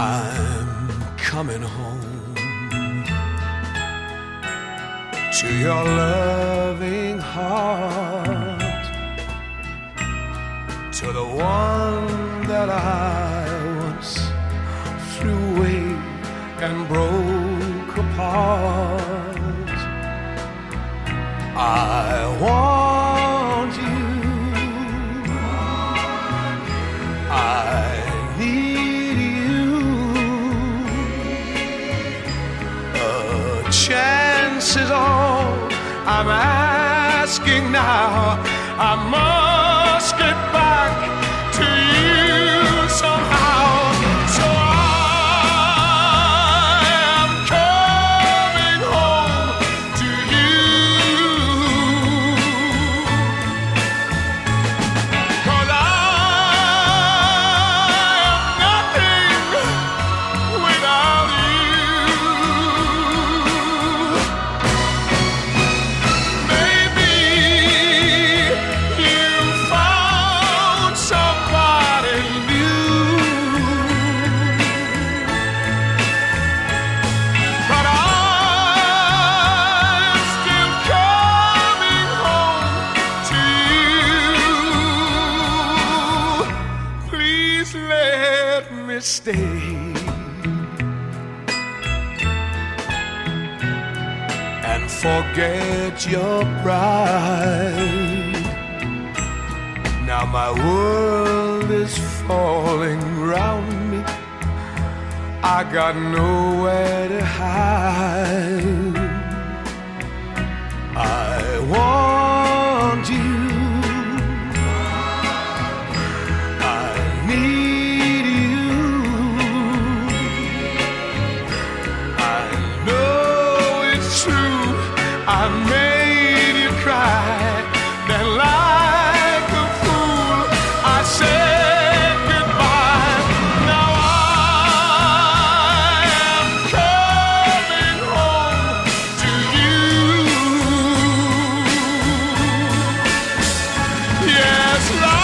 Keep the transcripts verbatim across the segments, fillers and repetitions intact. I'm coming home to your loving heart, to the one that I once flew away and broke apart. I want you, I need you. A chance is all I'm asking now. I must get back to you somehow. Forget your pride. Now my world is falling round me. I got nowhere to hide. I want you, I need you. I know it's true, I made you cry, then like a fool, I said goodbye. Now I am coming home to you. Yes, love.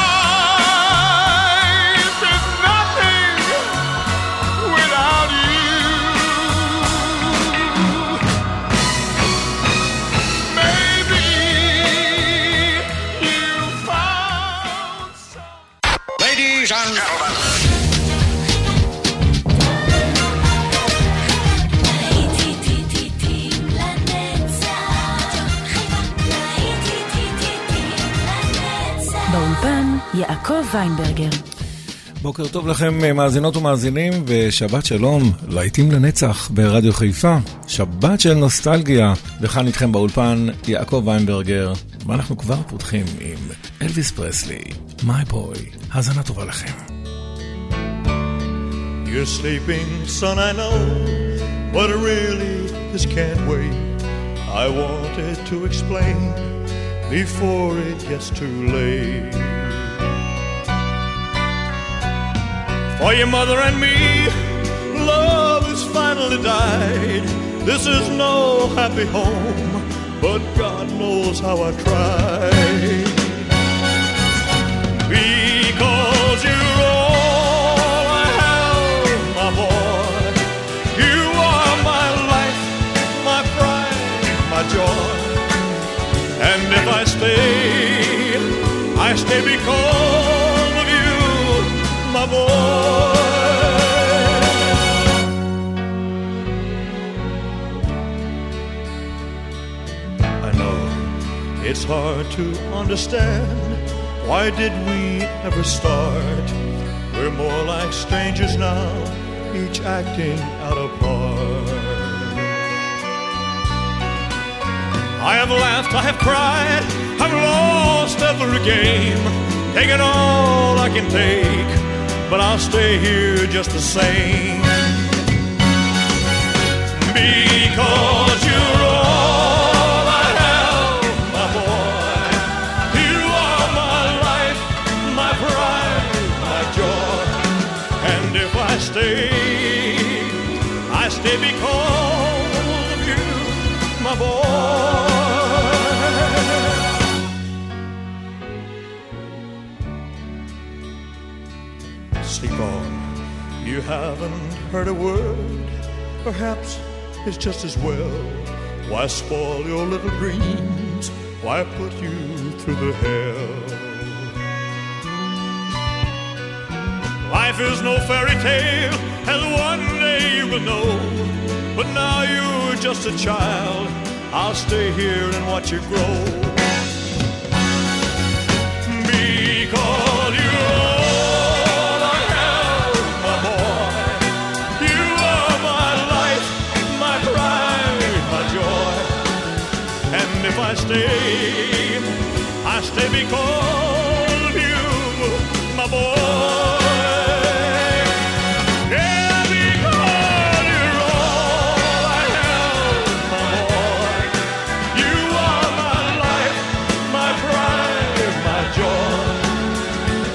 יעקב ויינברגר. בוקר טוב לכם מאזינות ומאזינים, ושבת שלום, להיטים לנצח ברדיו חיפה, שבת של נוסטלגיה, וכאן איתכם באולפן יעקב ויינברגר, ואנחנו כבר פותחים עם אלוויס פרסלי, My Boy. האזנה טובה לכם. You're sleeping, son, I know, but really this can't wait. I wanted to explain before it gets too late. For your mother and me, love has finally died. This is no happy home, but God knows how I tried. Because you're all I have, my boy. You are my life, my pride, my joy. And if I stay, I stay because my boy. I know it's hard to understand, why did we ever start? We're more like strangers now, each acting out of part. I have laughed, I have cried, I've lost every game, taken all I can take, but I'll stay here just the same. Because you're all I have, my boy. You are my life, my pride, my joy. And if I stay, I stay because of you, my boy. Sleep on, You haven't heard a word, perhaps it's just as well. Why spoil your little dreams? Why put you through the hell? Life is no fairy tale, and one day you will know. But now you're just a child. I'll stay here and watch you grow. Stay. I stay because of you, my boy. Yeah, because you're all I have, my boy. You are my life, my pride, my joy.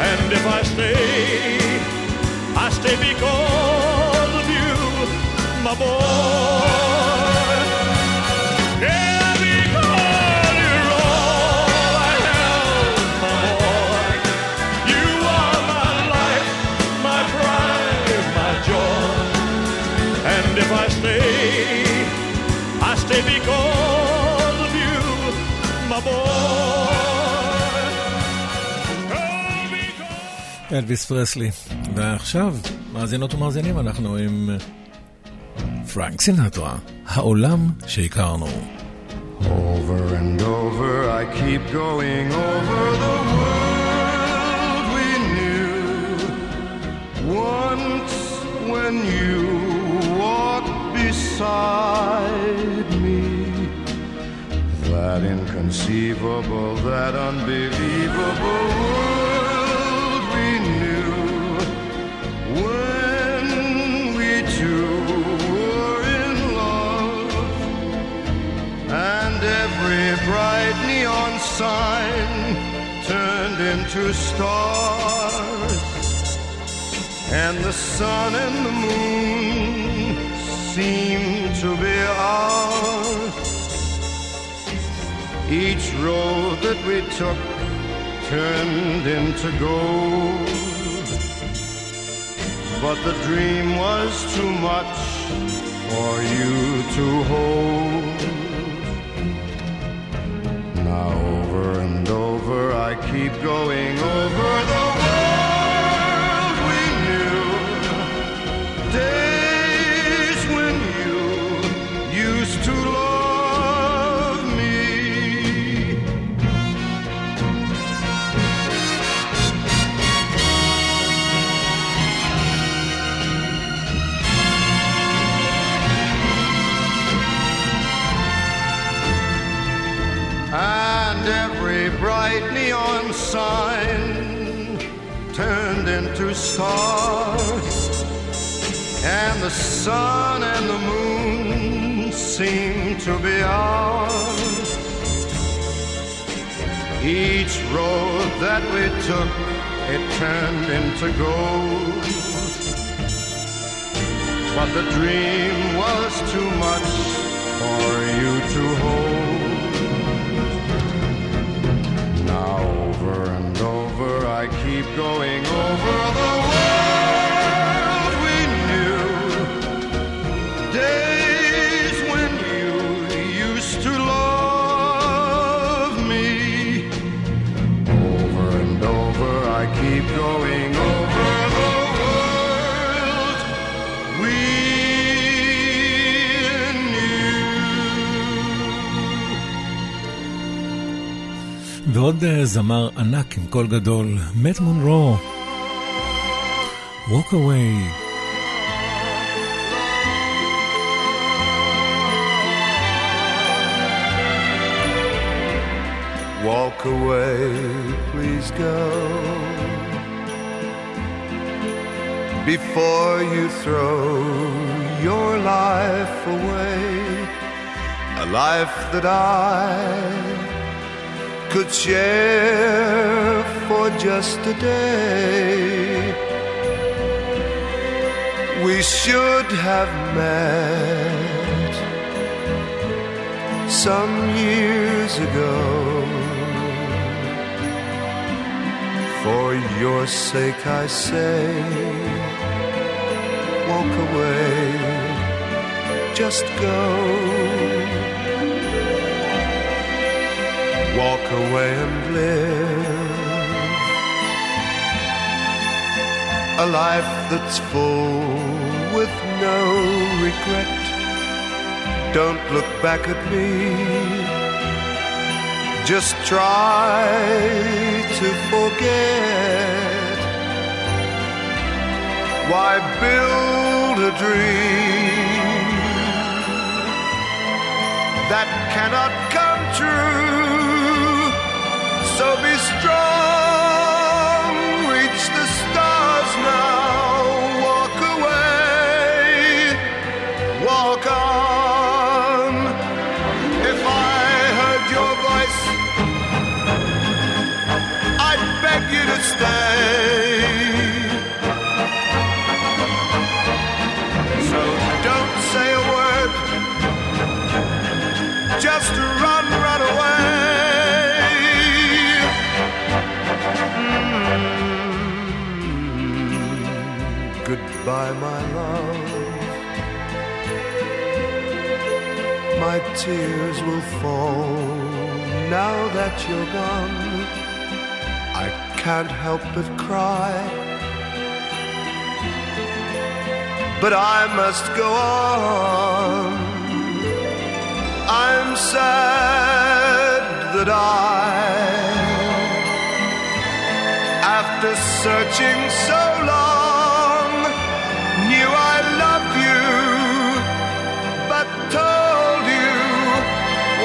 And if I stay, I stay because of you, my boy. Yeah. אלביס פרסלי. ועכשיו, מאזינות ומאזינים, אנחנו עם פרנק סינטרה, העולם שהכרנו. Over and over I keep going over the world we knew. Once when you walked beside me, that inconceivable, that unbelievable world bright neon sign turned into stars, and the sun and the moon seemed to be ours. Each road that we took turned into gold, but the dream was too much for you to hold. Now over and over I keep going over the world we knew. Days when you used to love me. And every bright neon sign turned into stars, and the sun and the moon seemed to be ours. Each road that we took, it turned into gold, but the dream was too much for you to hold. Now over and over I keep going over the world we knew. Days when you used to love me. Over and over I keep going over the world we knew. ועוד זמר ענק עם קול גדול, מאט מונרו, Walk Away. Walk away, please go, before you throw your life away, a life that I could share for just a day. We should have met some years ago. For your sake I say, walk away, just go. Walk away and live a life that's full with no regret. Don't look back at me, just try to forget. Why build a dream that cannot come true? So be strong, reach the stars now, walk away, walk on. If I heard your voice, I'd beg you to stay. Say a word, just run, run away. Mm-hmm. Goodbye, my love. My tears will fall now that you're gone. I can't help but cry, but I must go on. I'm sad that I, after searching so long, knew I loved you, but told you,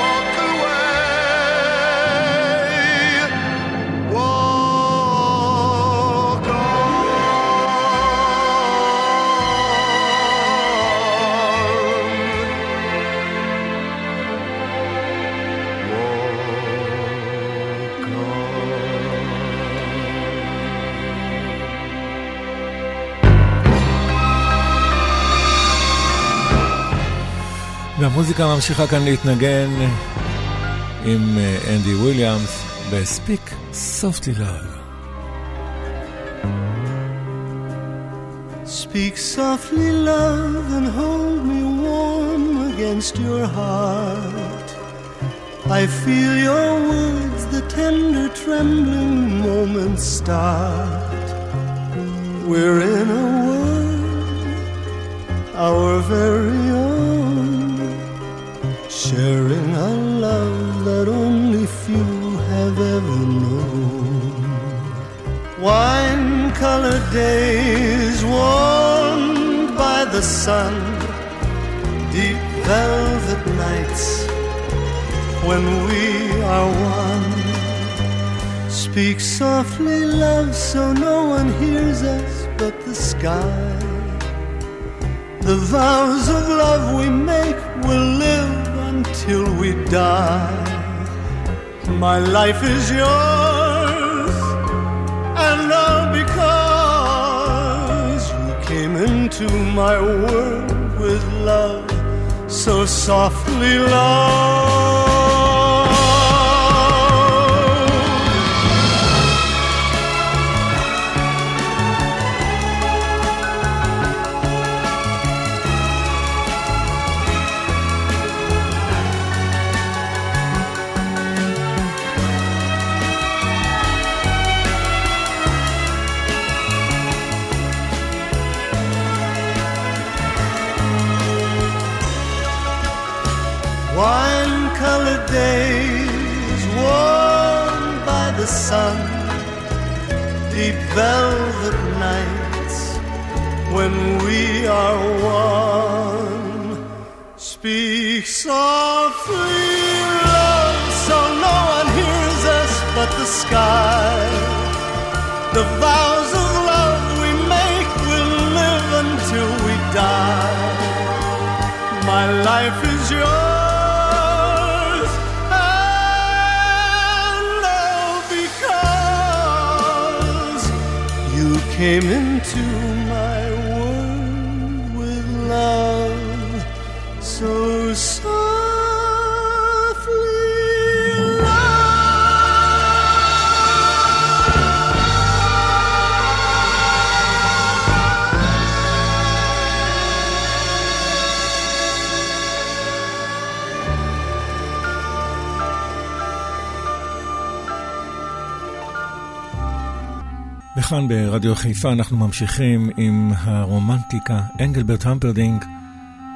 walk away, walk on. והמוזיקה ממשיכה כאן להתנגן עם אנדי וויליאמס ב-Speak Softly Love. Speak softly love and hold me warm against your heart. I feel your words, the tender trembling moments start. We're in a world, our very own, sharing a love that only few have ever known. Wine-colored days warmed by the sun, deep velvet nights when we are one. Speak softly, love, so no one hears us but the sky. The vows of love we make will live till we die. My life is yours, and all because you came into my world with love, so softly love. Days warmed by the sun, deep velvet nights when we are one. Speak softly, love, so no one hears us but the sky. The vows of love we make will live until we die. My life is yours, came into my world with love, so softly love. וכאן ברדיו חיפה אנחנו ממשיכים עם הרומנטיקה, אנגלברט המפרדינק,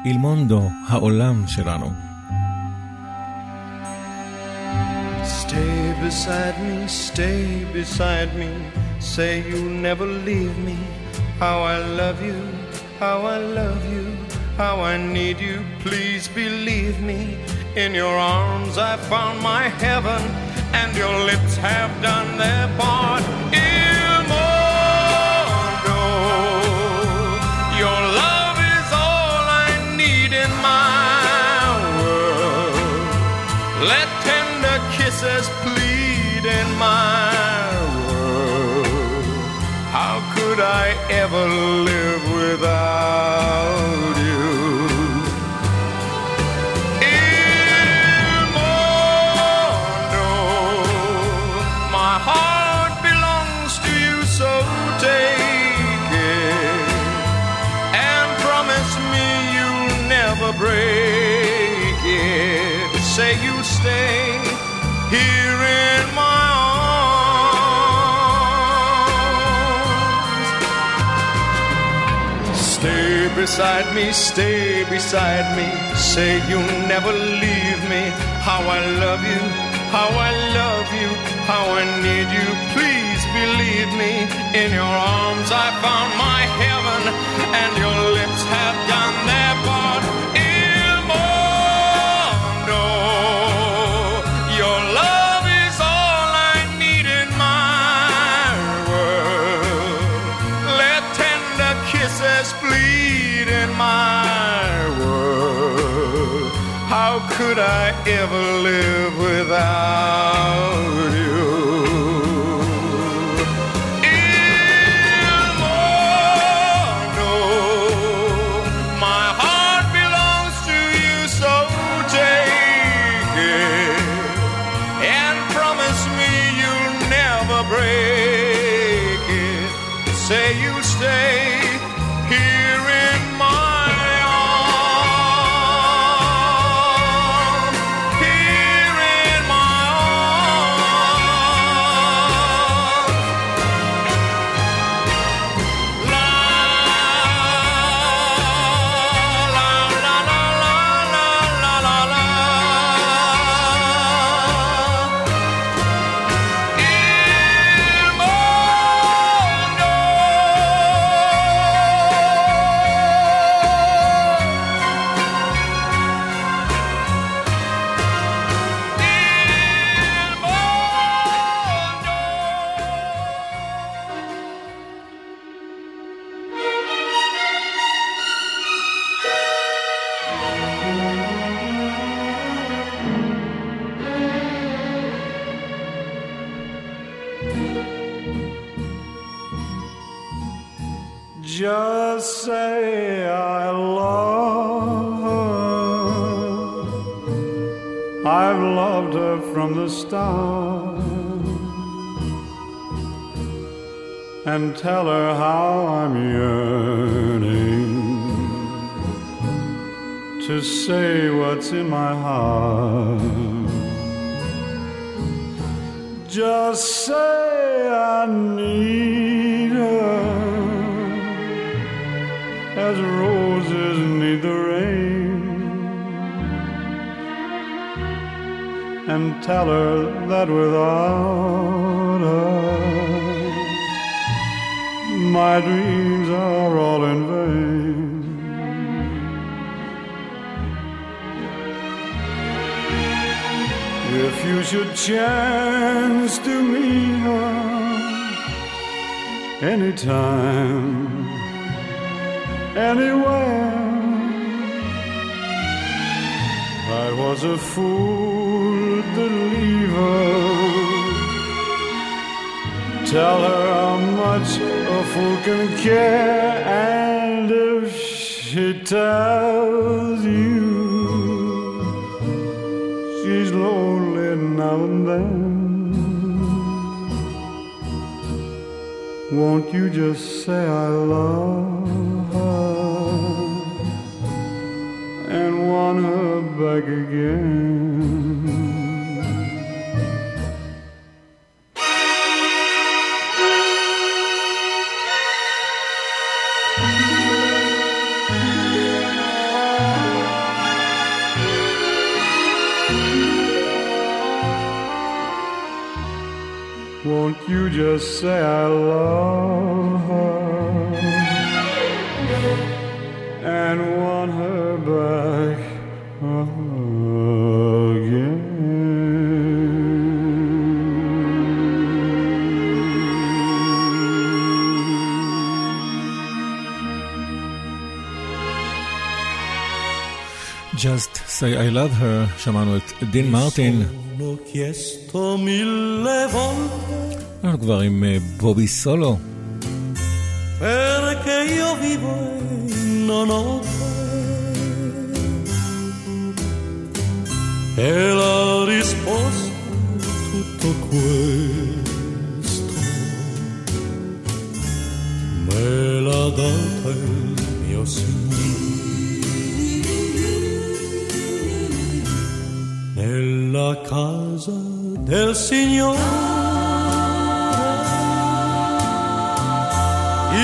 איל מונדו, העולם שלנו. Stay beside me, stay beside me, say you'll never leave me, how I love you, how I love you, how I need you, please believe me, in your arms I found my heaven, and your lips have done their part. Plead in my world. How could I ever live without you? Il mondo, my heart belongs to you, so take it and promise me you'll never break it. Say you stay. Here in my arms. Stay beside me, stay beside me, say you'll never leave me, how I love you, how I love you, how I need you, please believe me, in your arms I found my heaven, and your lips have done their part. Could I ever live without you? Il mondo, my heart belongs to you, so take it and promise me you'll never break it. Say you stay. Just say I love her. I've loved her from the start. And tell her how I'm yearning to say what's in my heart. Just say I need her as roses need the rain, and tell her that without her my dreams are all in vain. If you should chance to meet her anytime, anywhere, I was a fool to leave her. Tell her how much a fool can care, and if she tells you she's lonely now and then, won't you just say I love and want her back again? Won't you just say I love her and want her back again? Just say I love her, שמענו את דין מרטין. אנחנו כבר עם בובי סולו. Ella risposto tutto questo, me l'ha dato il mio Signore, nella casa del Signore.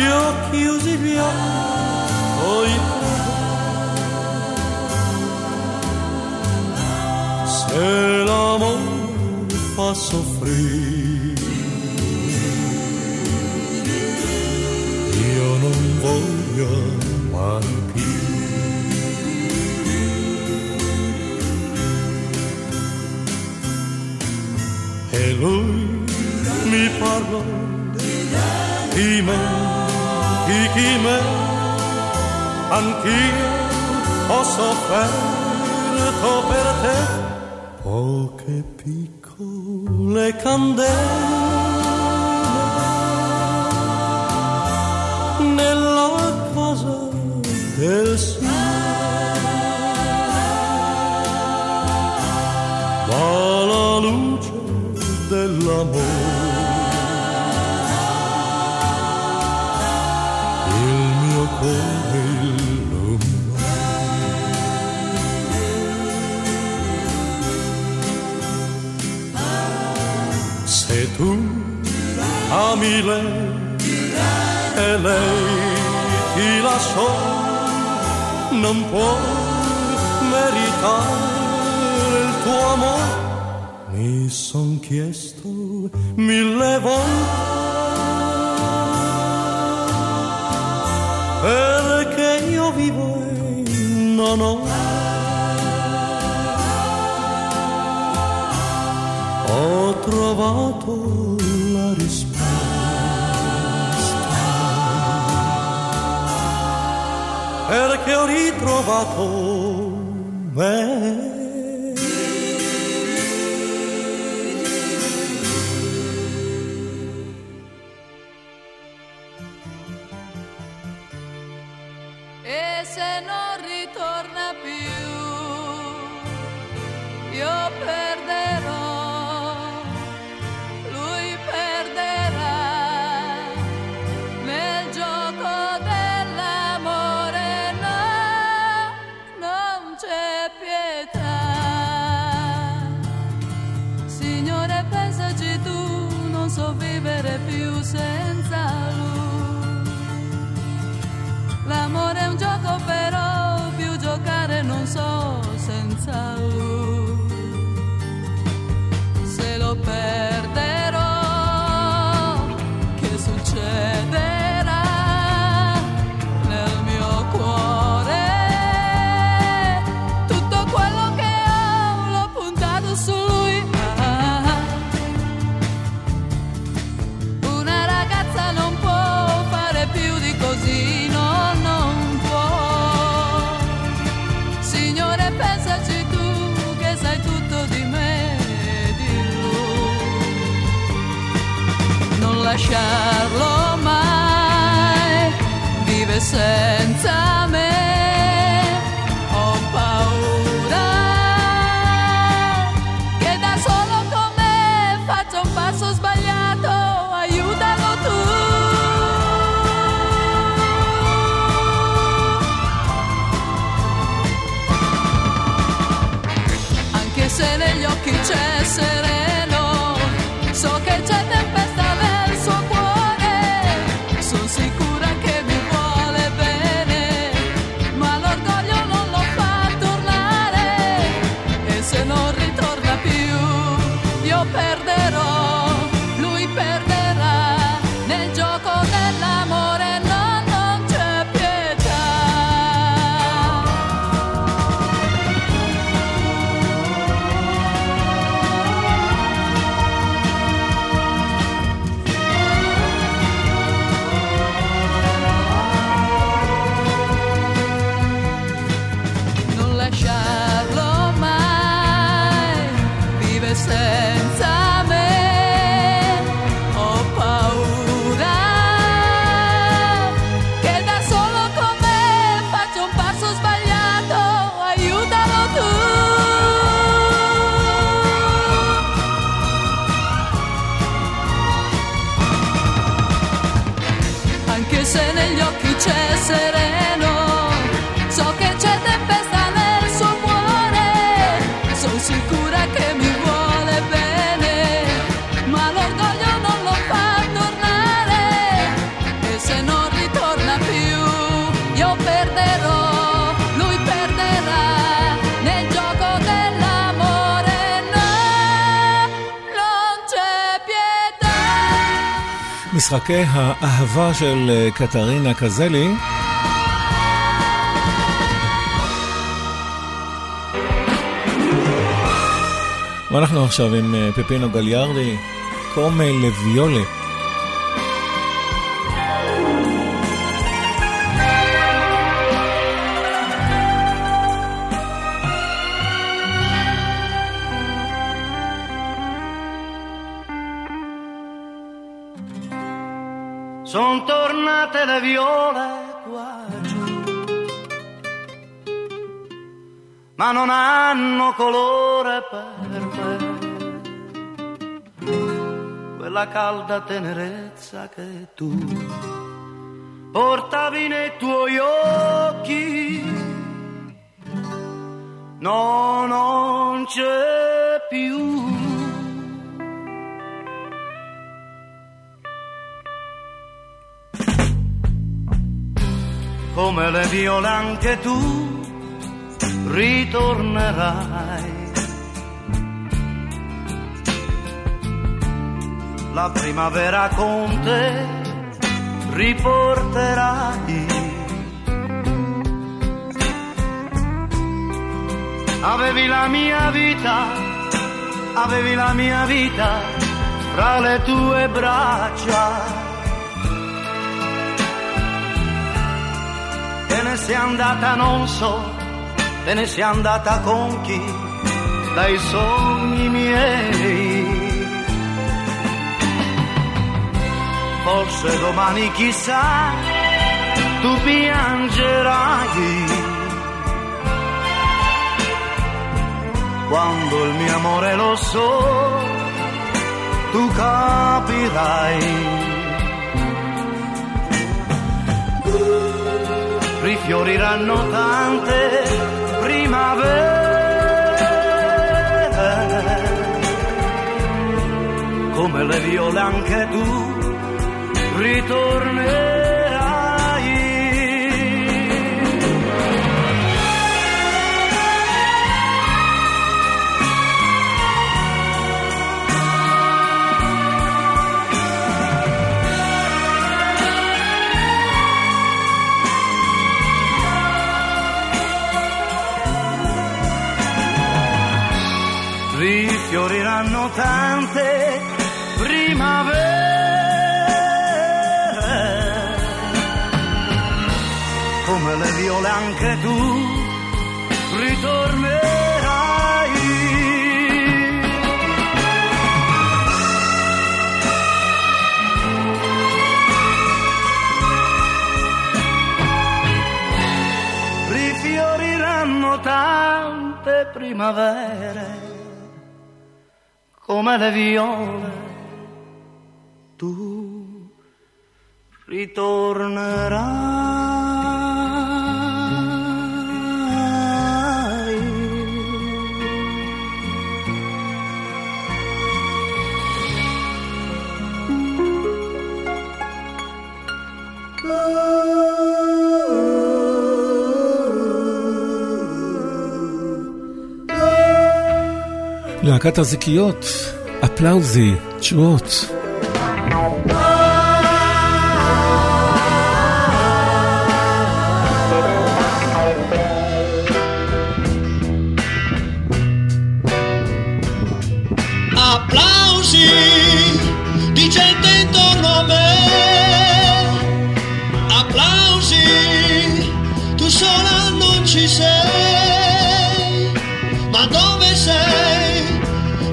Io chiusi via ogni cosa, se l'amore fa soffrire, io non voglio mai più. E lui mi parlò di me, di chi me, anch'io ho sofferto per te, poche piccole candele nella casa del Signore, ma la luce dell'amore tu ami lei e lei ti lasciò, non può meritare il tuo amore, mi son chiesto mille volte perché io vivo e non ho ho trovato la risposta, perché ho ritrovato me. E se non ritorna più, io perderò, senza lui, se lo perderò, che succederà nel mio cuore? Tutto quello che ho l'ho puntato su lui. Ah, una ragazza non può fare più di così, no, no. Pensaci tu che sai tutto di me e di lui, non lasciarlo mai, vive senza me, ho paura che da solo con me faccia un passo sbagliato, aiutalo tu. Se negli occhi c'è sereno, so che c'è tempesta nel suo cuore, sono sicura che mi vuole io perderò, lui perderà nel gioco dell'amore, no, non c'è pietà. משחקי האהבה של קטרינה קזלי. ואנחנו עכשיו עם פיפינו גליארדי, קומה לוויולה. Son tornate le viole qua giù, ma non hanno colore per me, quella calda tenerezza che tu portavi nei tuoi occhi, no, non c'è più. Come le viole anche tu ritornerai, la primavera con te riporterai, avevi la mia vita, avevi la mia vita tra le tue braccia. Te ne sei andata non so, te ne sei andata con chi, dai sogni miei. Forse domani chissà, tu piangerai quando il mio amore lo so, tu capirai. Rifioriranno tante primavere, come le viole anche tu ritornerai. Fioriranno tante primavere, come le viole anche tu ritornerai. Rifioriranno tante primavere, come le viole tu ritornerai. להקת הזיקיות, אפלאוזי, תשואות.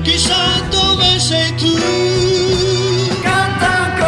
Chissà dove sei tu, canta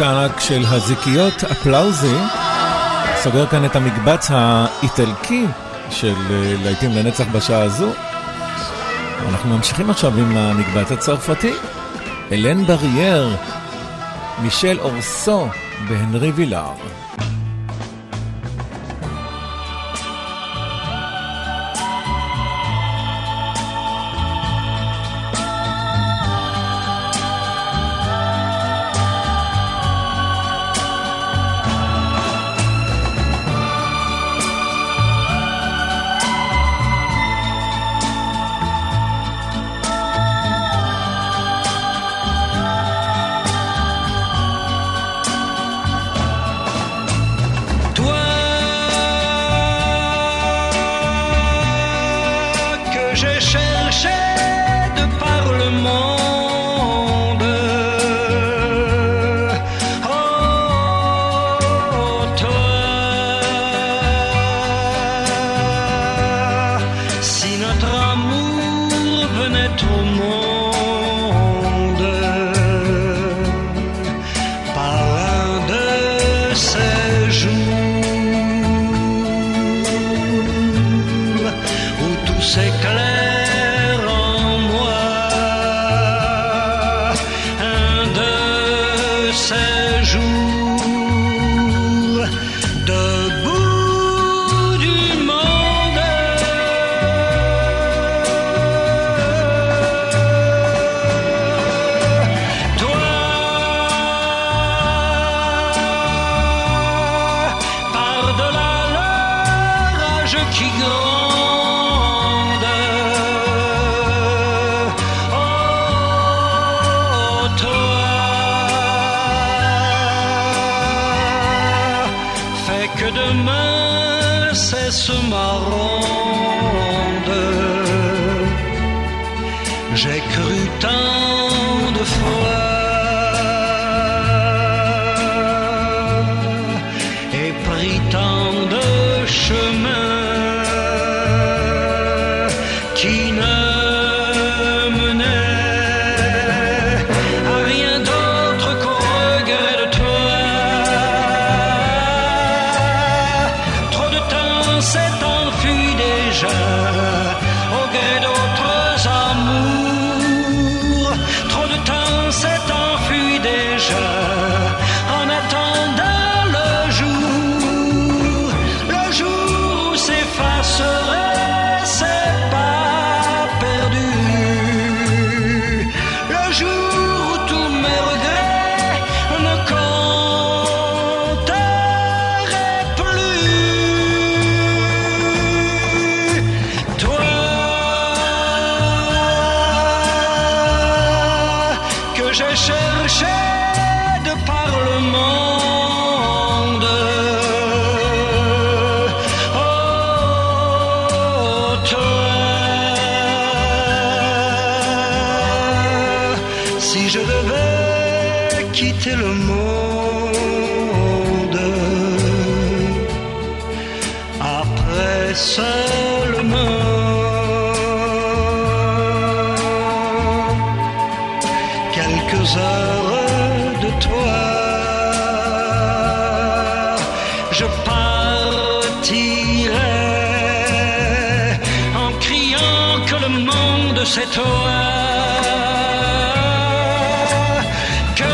הענק של הזיקיות אפלאוזי סוגר כאן את המקבץ האיטלקי של להיטים לנצח בשעה הזו. אנחנו ממשיכים עכשיו עם המקבץ הצרפתי, אלן ברייר, מישל אורסו והנרי וילאר. Quelques heures de toi. je partirai en criant que le monde s'est ouvert, que c'est toi.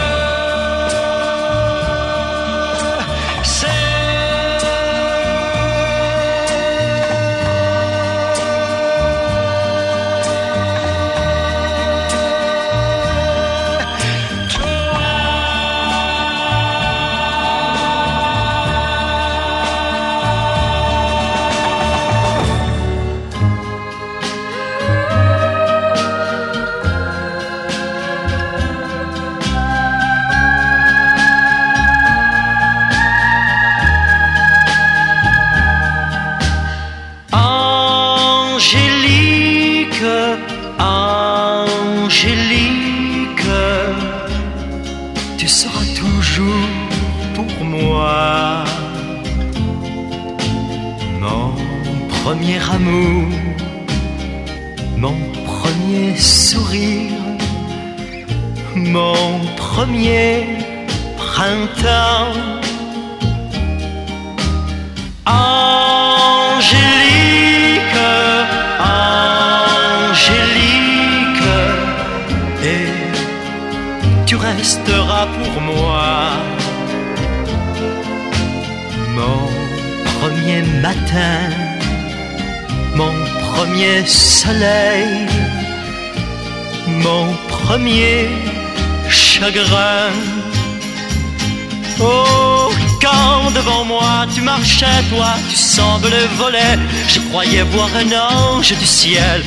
Mon premier sourire, mon premier printemps. Angélique, Angélique, et tu resteras pour moi. Mon premier matin, mon premier soleil, mon premier chagrin. Oh, quand devant moi tu marchais, toi, tu semblais voler. Je croyais voir un ange du ciel.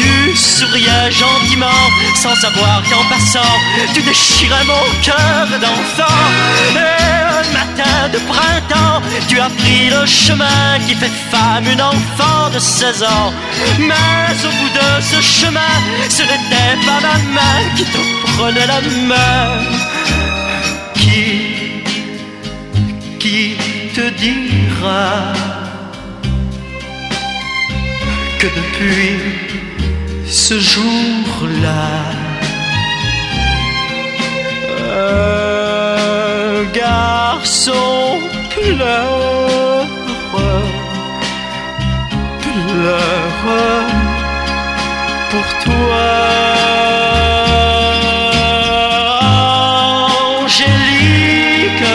Tu souriais gentiment, sans savoir qu'en passant, tu déchirais mon cœur d'enfant. Et un matin de printemps, tu as pris le chemin qui fait femme une enfant de seize ans. Mais au bout de ce chemin, ce n'était pas ma main qui te prenait la main. Qui, qui te dira que depuis ce jour-là, garçon pleure, pleure pour toi. Angélique,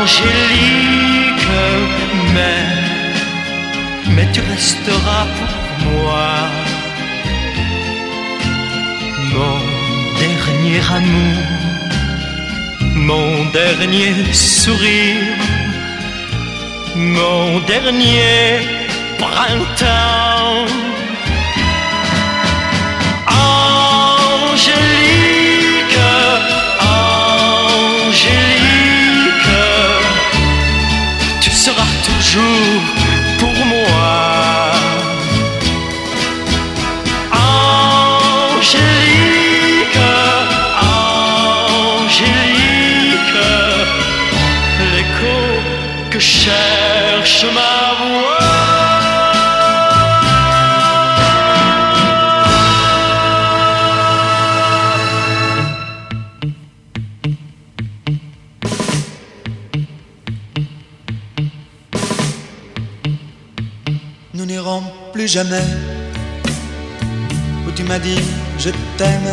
Angélique, mais, mais tu resteras pour moi. Mon dernier amour, mon dernier sourire, mon dernier printemps. Angélique, Angélique, tu seras toujours pour moi. Cherche ma voix. Nous n'irons plus jamais où tu m'as dit je t'aime.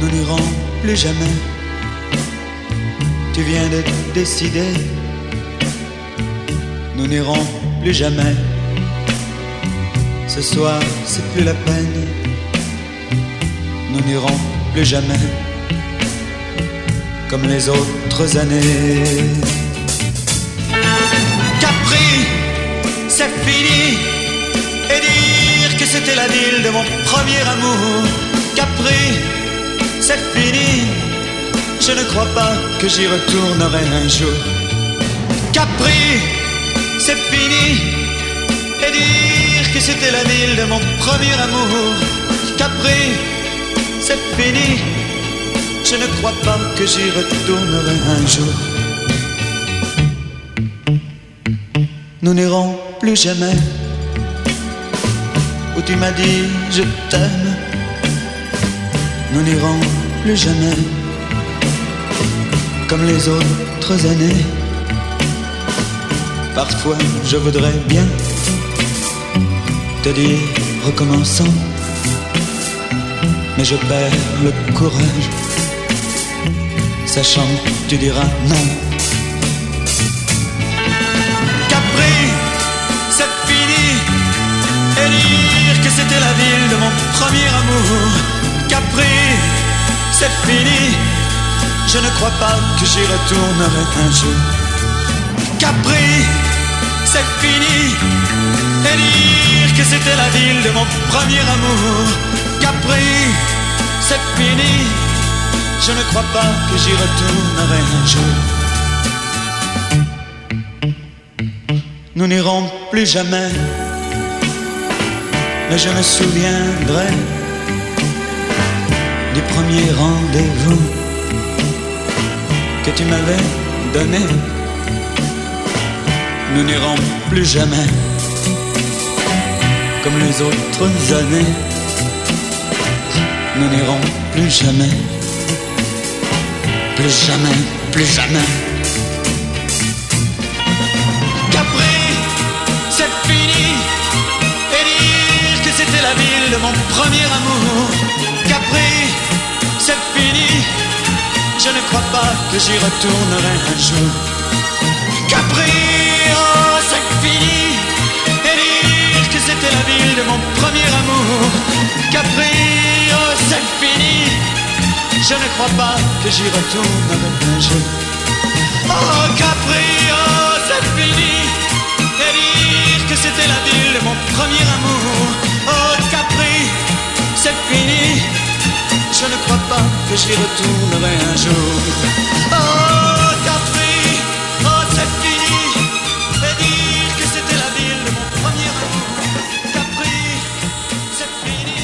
Nous n'irons plus jamais. Tu viens de décider. Nous n'irons plus jamais. Ce soir, c'est plus la peine. Nous n'irons plus jamais comme les autres années. Capri, c'est fini. Et dire que c'était la ville de mon premier amour. Capri, c'est fini. Je ne crois pas que j'y retournerai un jour. Capri, c'est fini. Et dire que c'était la ville de mon premier amour. Capri, c'est fini. Je ne crois pas que j'y retournerai un jour. Nous n'irons plus jamais où tu m'as dit je t'aime. Nous n'irons plus jamais comme les autres années. Parfois je voudrais bien te dire recommençons, mais je perds le courage, sachant que tu diras non. Capri, c'est fini, et dire que c'était la ville de mon premier amour. Capri, c'est fini, je ne crois pas que j'y retournerai un jour. Capri, c'est fini, et dire que c'était la ville de mon premier amour. Capri, c'est fini, je ne crois pas que j'y retournerai un jour. Nous n'irons plus jamais, mais je me souviendrai du premier rendez-vous que tu m'avais donné. Nous n'irons plus jamais comme les autres années. Nous n'irons plus jamais, plus jamais, plus jamais. Capri, c'est fini, et dire que c'était la ville de mon premier amour. Capri, c'est fini, je ne crois pas que j'y retournerai un jour. Capri, oh c'est fini, et dire que c'était la ville de mon premier amour. Capri, oh c'est fini, je ne crois pas que j'y retourne avec un jeu. Oh Capri, oh c'est fini, et dire que c'était la ville de mon premier amour. Oh Capri, c'est fini, je ne crois pas que j'y retournerai un jour. Oh Capri, oh c'est fini, et dire que c'était la ville de mon premier amour. Capri, c'est fini.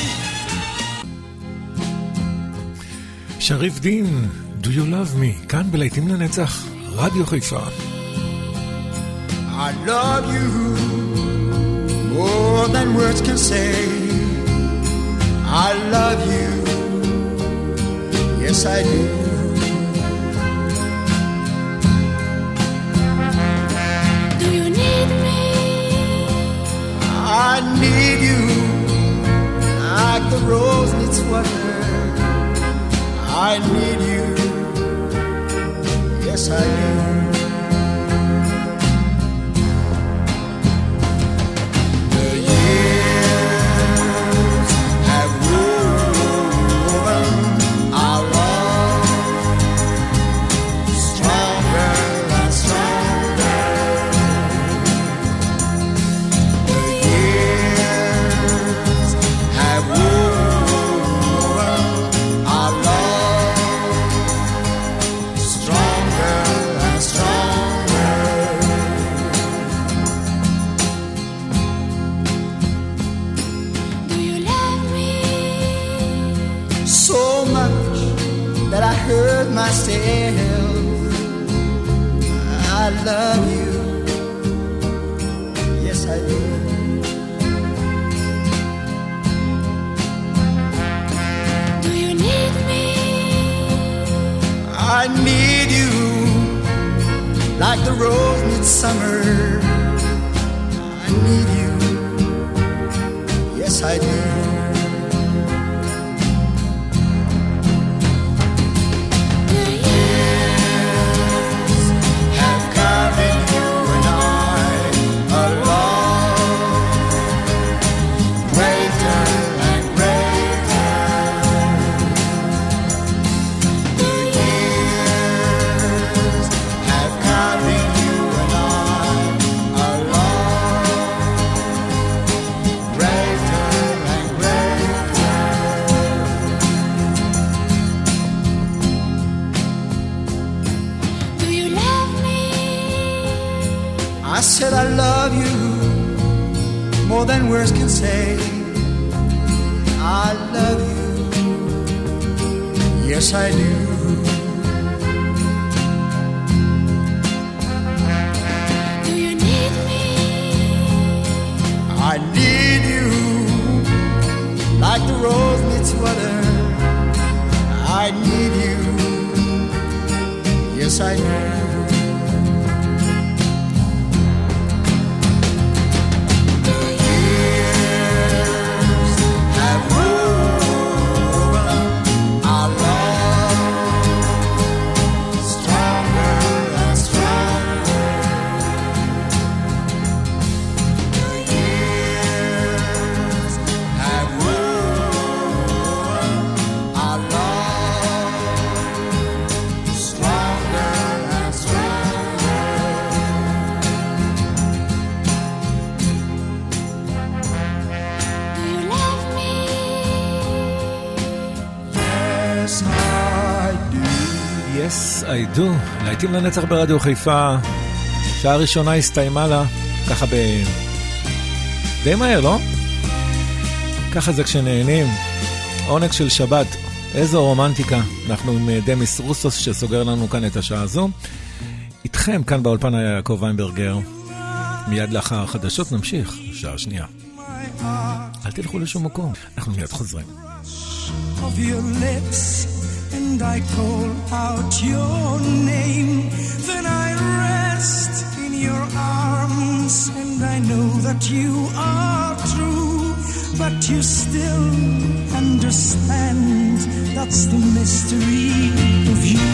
שריף דין, Do You Love Me, כאן בלהיטים לנצח, רדיו חיפה. I love you more than words can say. I love you, yes I do. Do you need me? I need you like the rose needs water. I need you, yes I do. The years have woven our love stronger and stronger. The years have woven myself. I love you, yes I do. Do you need me? I need you like the rose needs summer. I need you, yes I do. More than words can say, I love you, yes I do. Do you need me? I need you like the rose needs water. I need you, yes this I knew. The years have woven our love stronger and stronger. The years have woven our love stronger and stronger. You love me? Yes, I do. Yes, I do. להיטים לנצח ברדיו חיפה. שעה ראשונה הסתיימה לה, ככה ב... די מהר, לא? ככה זה כשנהנים. עונג של שבת, איזו רומנטיקה. אנחנו עם דמיס רוסוס שסוגר לנו כאן את השעה הזו. איתכם כאן באולפן היה יעקב ויינברגר. מיד לאחר החדשות נמשיך, שעה שנייה. אל תלכו לשום מקום, אנחנו מיד חוזרים. Of your lips and I call out your name, then I rest in your arms and I know that you are true, but you still understand, that's the mystery of you.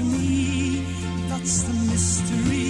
To me, that's the mystery.